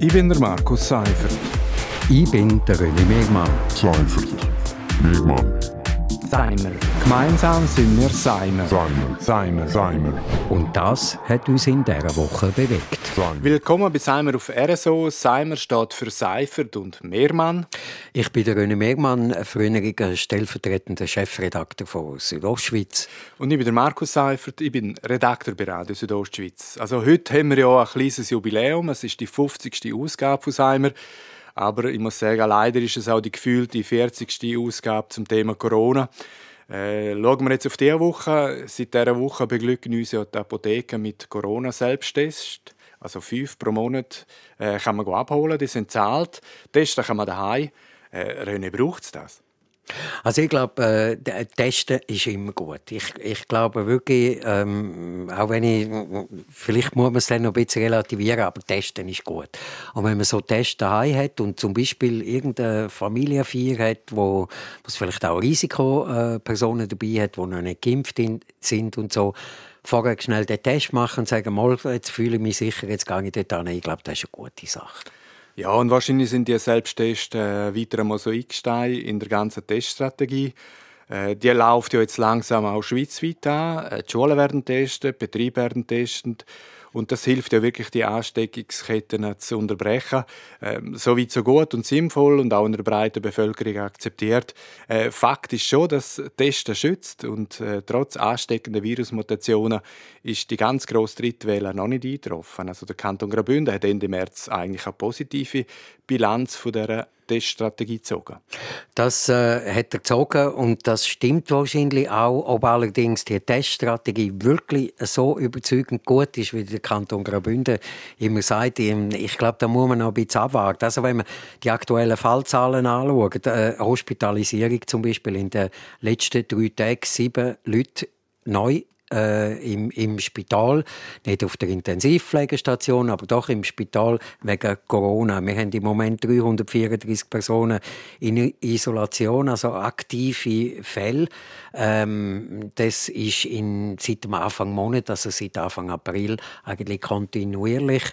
Ich bin der Markus Seifert. Ich bin der René Mehrmann. Seifert. Mehrmann. Seimer. Gemeinsam sind wir Seimer. Seimer. Seimer. Seimer. Und das hat uns in dieser Woche bewegt. Seimer. Willkommen bei Seimer auf RSO. Seimer steht für Seifert und Mehrmann. Ich bin der René Mehrmann, früheriger stellvertretender Chefredakteur von Südostschweiz. Und ich bin der Markus Seifert, ich bin Redakteur bei Radio Südostschweiz. Also heute haben wir ja ein kleines Jubiläum. Es ist die 50. Ausgabe von Seimer. Aber ich muss sagen, leider ist es auch die gefühlte 40. Ausgabe zum Thema Corona. Schauen wir jetzt auf diese Woche. Seit dieser Woche beglücken uns ja die Apotheken mit Corona-Selbsttests. Also 5 pro Monat kann man abholen, die sind zahlt. Testen kann man daheim. René, braucht es das? Also ich glaube, testen ist immer gut. Ich glaube wirklich, auch wenn ich, vielleicht muss man es dann noch ein bisschen relativieren, aber testen ist gut. Und wenn man so Tests daheim hat und zum Beispiel irgendeine Familienfeier hat, wo es vielleicht auch Risikopersonen dabei hat, die noch nicht geimpft sind und so, vorher schnell den Test machen und sagen, mal, jetzt fühle ich mich sicher, jetzt gehe ich dort hin. Ich glaube, das ist eine gute Sache. Ja, und wahrscheinlich sind die Selbsttests weiter ein Mosaikstein in der ganzen Teststrategie. Die läuft ja jetzt langsam auch schweizweit an. Die Schulen werden testet, die Betriebe werden testet. Und das hilft ja wirklich, die Ansteckungsketten zu unterbrechen. So weit, so gut und sinnvoll und auch in der breiten Bevölkerung akzeptiert. Fakt ist schon, dass Testen schützt. Und trotz ansteckender Virusmutationen ist die ganz grosse Drittwelle noch nicht eingetroffen. Also der Kanton Graubünden hat Ende März eigentlich eine positive Bilanz von dieser Teststrategie gezogen. Das hat er gezogen und das stimmt wahrscheinlich auch, ob allerdings die Teststrategie wirklich so überzeugend gut ist, wie der Kanton Graubünden immer sagt. Ich glaube, da muss man noch ein bisschen abwarten. Also wenn man die aktuellen Fallzahlen anschaut, Hospitalisierung zum Beispiel in den letzten 3 Tagen 7 Leute neu im Spital, nicht auf der Intensivpflegestation, aber doch im Spital wegen Corona. Wir haben im Moment 334 Personen in Isolation, also aktive Fälle. Das ist seit dem Anfang Monat, also seit Anfang April, eigentlich kontinuierlich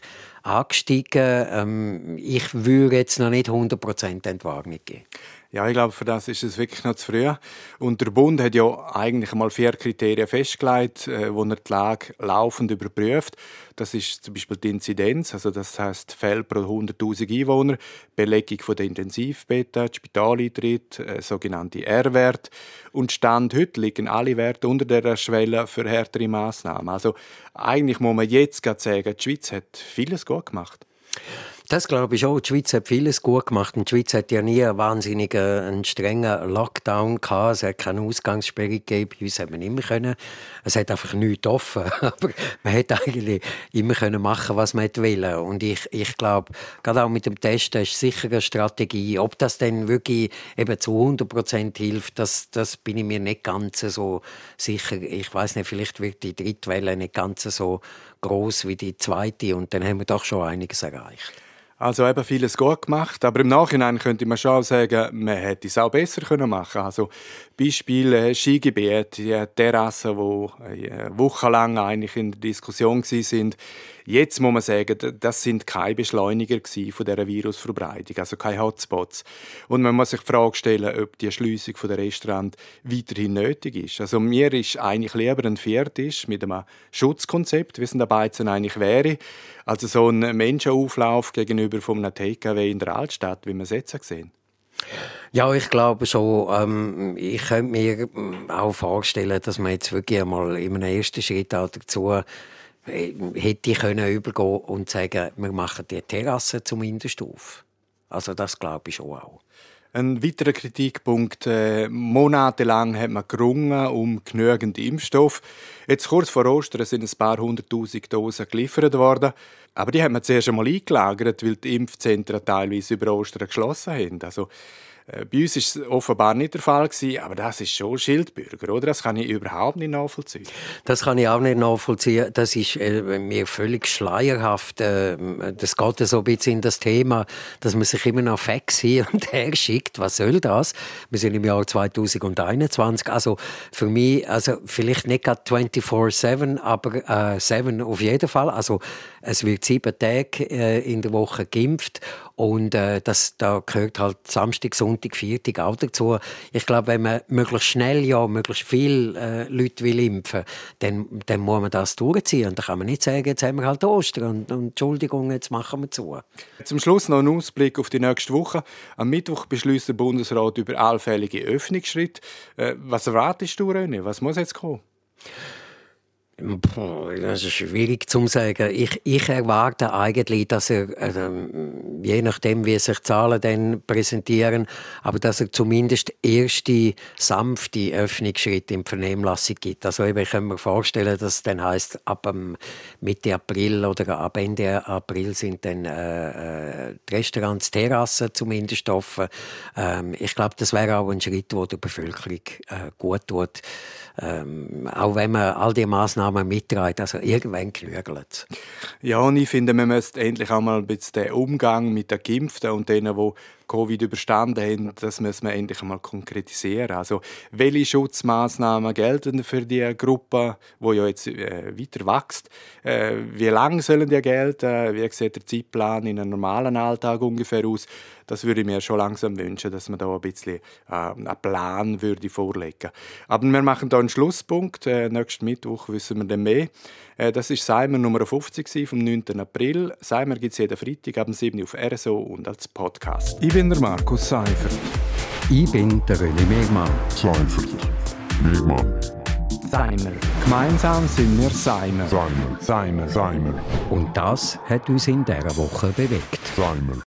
angestiegen. Ich würde jetzt noch nicht 100% Entwarnung geben. Ja, ich glaube, für das ist es wirklich noch zu früh. Und der Bund hat ja eigentlich mal 4 Kriterien festgelegt, wo er die Lage laufend überprüft. Das ist zum Beispiel die Inzidenz, also das heisst Fälle pro 100'000 Einwohner, Belegung von der Intensivbetten, Spitaleintritt, sogenannte R-Werte. Und Stand heute liegen alle Werte unter der Schwelle für härtere Massnahmen. Also eigentlich muss man jetzt gerade sagen, die Schweiz hat vieles gut gemacht. Das glaube ich auch. Die Schweiz hat vieles gut gemacht. Und die Schweiz hat ja nie einen wahnsinnigen, strengen Lockdown gehabt. Es hat keine Ausgangssperre gegeben. Bei uns hat man immer können. Es hat einfach nichts offen. Aber man hat eigentlich immer können machen, was man wollte. Und ich glaube, gerade auch mit dem Testen ist sicher eine Strategie. Ob das dann wirklich eben zu 100% hilft, das bin ich mir nicht ganz so sicher. Ich weiss nicht, vielleicht wird die dritte Welle nicht ganz so gross wie die zweite. Und dann haben wir doch schon einiges erreicht. Also eben vieles gut gemacht, aber im Nachhinein könnte man schon sagen, man hätte es auch besser machen können. Also Beispiel Skigebiet, die Terrassen, die wochenlang eigentlich in der Diskussion waren. Jetzt muss man sagen, das sind keine Beschleuniger von dieser Virusverbreitung, also keine Hotspots. Und man muss sich die Frage stellen, ob die Schliessung der Restaurants weiterhin nötig ist. Also mir ist eigentlich lieber ein Viertisch mit einem Schutzkonzept, wie es in der Beizen eigentlich wäre. Also so ein Menschenauflauf gegenüber einem TKW in der Altstadt, wie wir es jetzt sehen. Ja, ich glaube schon. Ich könnte mir auch vorstellen, dass man jetzt wirklich einmal in einem ersten Schritt auch dazu hätte können übergehen und sagen, wir machen die Terrasse zumindest auf. Also das glaube ich schon auch. Ein weiterer Kritikpunkt. Monatelang hat man gerungen um genügend Impfstoff. Jetzt kurz vor Ostern sind ein paar 100'000 Dosen geliefert worden. Aber die hat man zuerst einmal eingelagert, weil die Impfzentren teilweise über Ostern geschlossen haben. Also Bei uns ist es offenbar nicht der Fall gewesen, aber das ist schon Schildbürger, oder? Das kann ich überhaupt nicht nachvollziehen. Das kann ich auch nicht nachvollziehen. Das ist mir völlig schleierhaft. Das geht so ein bisschen in das Thema, dass man sich immer noch Fax hin und her schickt. Was soll das? Wir sind im Jahr 2021. Also für mich, also vielleicht nicht gerade 24/7, aber 7 auf jeden Fall. Also es wird 7 Tage in der Woche geimpft. Und da gehört halt Samstag, Sonntag, Viertag auch dazu. Ich glaube, wenn man möglichst schnell, ja, möglichst viele Leute will impfen, dann muss man das durchziehen. Und dann kann man nicht sagen, jetzt haben wir halt Ostern und Entschuldigung, jetzt machen wir zu. Zum Schluss noch ein Ausblick auf die nächste Woche. Am Mittwoch beschließt der Bundesrat über allfällige Öffnungsschritte. Was erwartest du, René? Was muss jetzt kommen? Das ist schwierig zu sagen. Ich erwarte eigentlich, dass er, je nachdem, wie sich die Zahlen dann präsentieren, aber dass er zumindest erste sanfte Öffnungsschritte in die Vernehmlassung gibt. Also eben, ich kann mir vorstellen, dass es dann heisst, ab Mitte April oder ab Ende April sind dann die Restaurants, Terrassen zumindest offen. Ich glaube, das wäre auch ein Schritt, der der Bevölkerung gut tut. Auch wenn man all die Massnahmen mitreibt. Also irgendwann knügelt. Ja, und ich finde, man müsste endlich auch mal den Umgang mit den Geimpften und denen, die Covid überstanden haben, das müssen wir endlich mal konkretisieren. Also, welche Schutzmaßnahmen gelten für die Gruppe, die ja jetzt weiter wächst? Wie lange sollen die gelten? Wie sieht der Zeitplan in einem normalen Alltag ungefähr aus? Das würde ich mir schon langsam wünschen, dass man da ein bisschen einen Plan würde vorlegen. Aber wir machen da einen Schlusspunkt. Nächsten Mittwoch wissen wir dann mehr. Das war Seimer Nummer 50 vom 9. April. Seimer gibt es jeden Freitag ab 7 Uhr auf RSO und als Podcast. Ich bin der Markus Seifert. Ich bin der René Mehrmann. Seifert. Mehrmann. Seimer. Gemeinsam sind wir Seimer. Seimer. Seimer. Seimer. Und das hat uns in dieser Woche bewegt. Seimer.